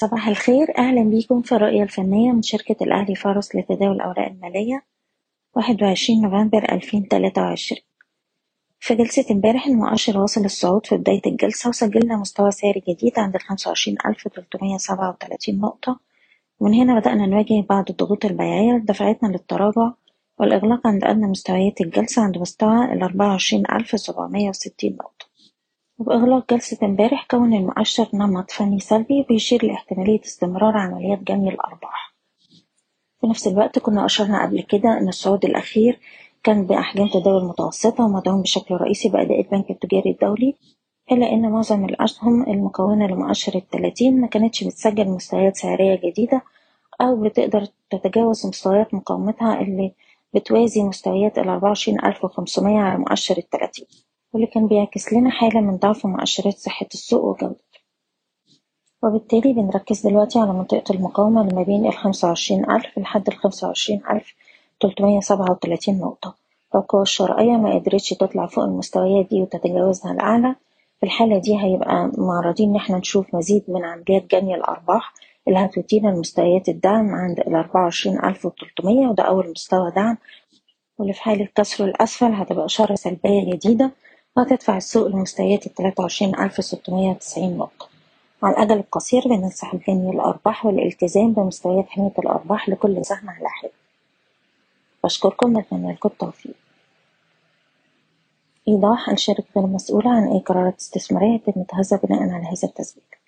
صباح الخير، أهلا بيكم في الرؤية الفنية من شركة الأهلي فارس لتداول الأوراق المالية 21 نوفمبر 2023. في جلسة امبارح المؤشر واصل الصعود في بداية الجلسة، وسجلنا مستوى سعري جديد عند ال 25337 نقطة، ومن هنا بدأنا نواجه بعض الضغوط البيعية دفعتنا للتراجع والإغلاق عند أدنى مستويات الجلسة عند مستوى ال 24760 نقطة. وبإغلاق جلسة امبارح كون المؤشر نمط فني سلبي بيشير لاحتمالية استمرار عمليات جني الأرباح. في نفس الوقت كنا أشرنا قبل كده أن الصعود الأخير كان بأحجام تداول متوسطة ومدعوم بشكل رئيسي بأداء البنك التجاري الدولي، إلا أن معظم الأسهم المكونة لمؤشر 30 ما كانتش بتسجل مستويات سعرية جديدة أو بتقدر تتجاوز مستويات مقاومتها اللي بتوازي مستويات ال 24500 على مؤشر 30، واللي كان بيعكس لنا حالة من ضعف مؤشرات صحة السوق وجودته. وبالتالي بنركز دلوقتي على منطقة المقاومة اللي ما بين ال 25000 لحد ال 25337 نقطة. لو القوة الشرائية ما قدرتش تطلع فوق المستويات دي وتتجاوزها الأعلى، في الحالة دي هيبقى معرضين إن احنا نشوف مزيد من عمليات جني الأرباح اللي هتودينا لمستويات الدعم عند ال 24300، وده أول مستوى دعم، واللي في حالة كسره الأسفل هتبقى إشارة سلبية جديدة وهتدفع السوق لمستويات ال 23690 نقطة. على الأجل القصير بننصح بجني الأرباح والالتزام بمستويات حماية الأرباح لكل سهم على حد. بشكركم، نتمنى لكم التوفيق. إيضاح: الشركة غير مسؤولة عن أي قرارات استثمارية تم اتخاذها بناء على هذا التسجيل.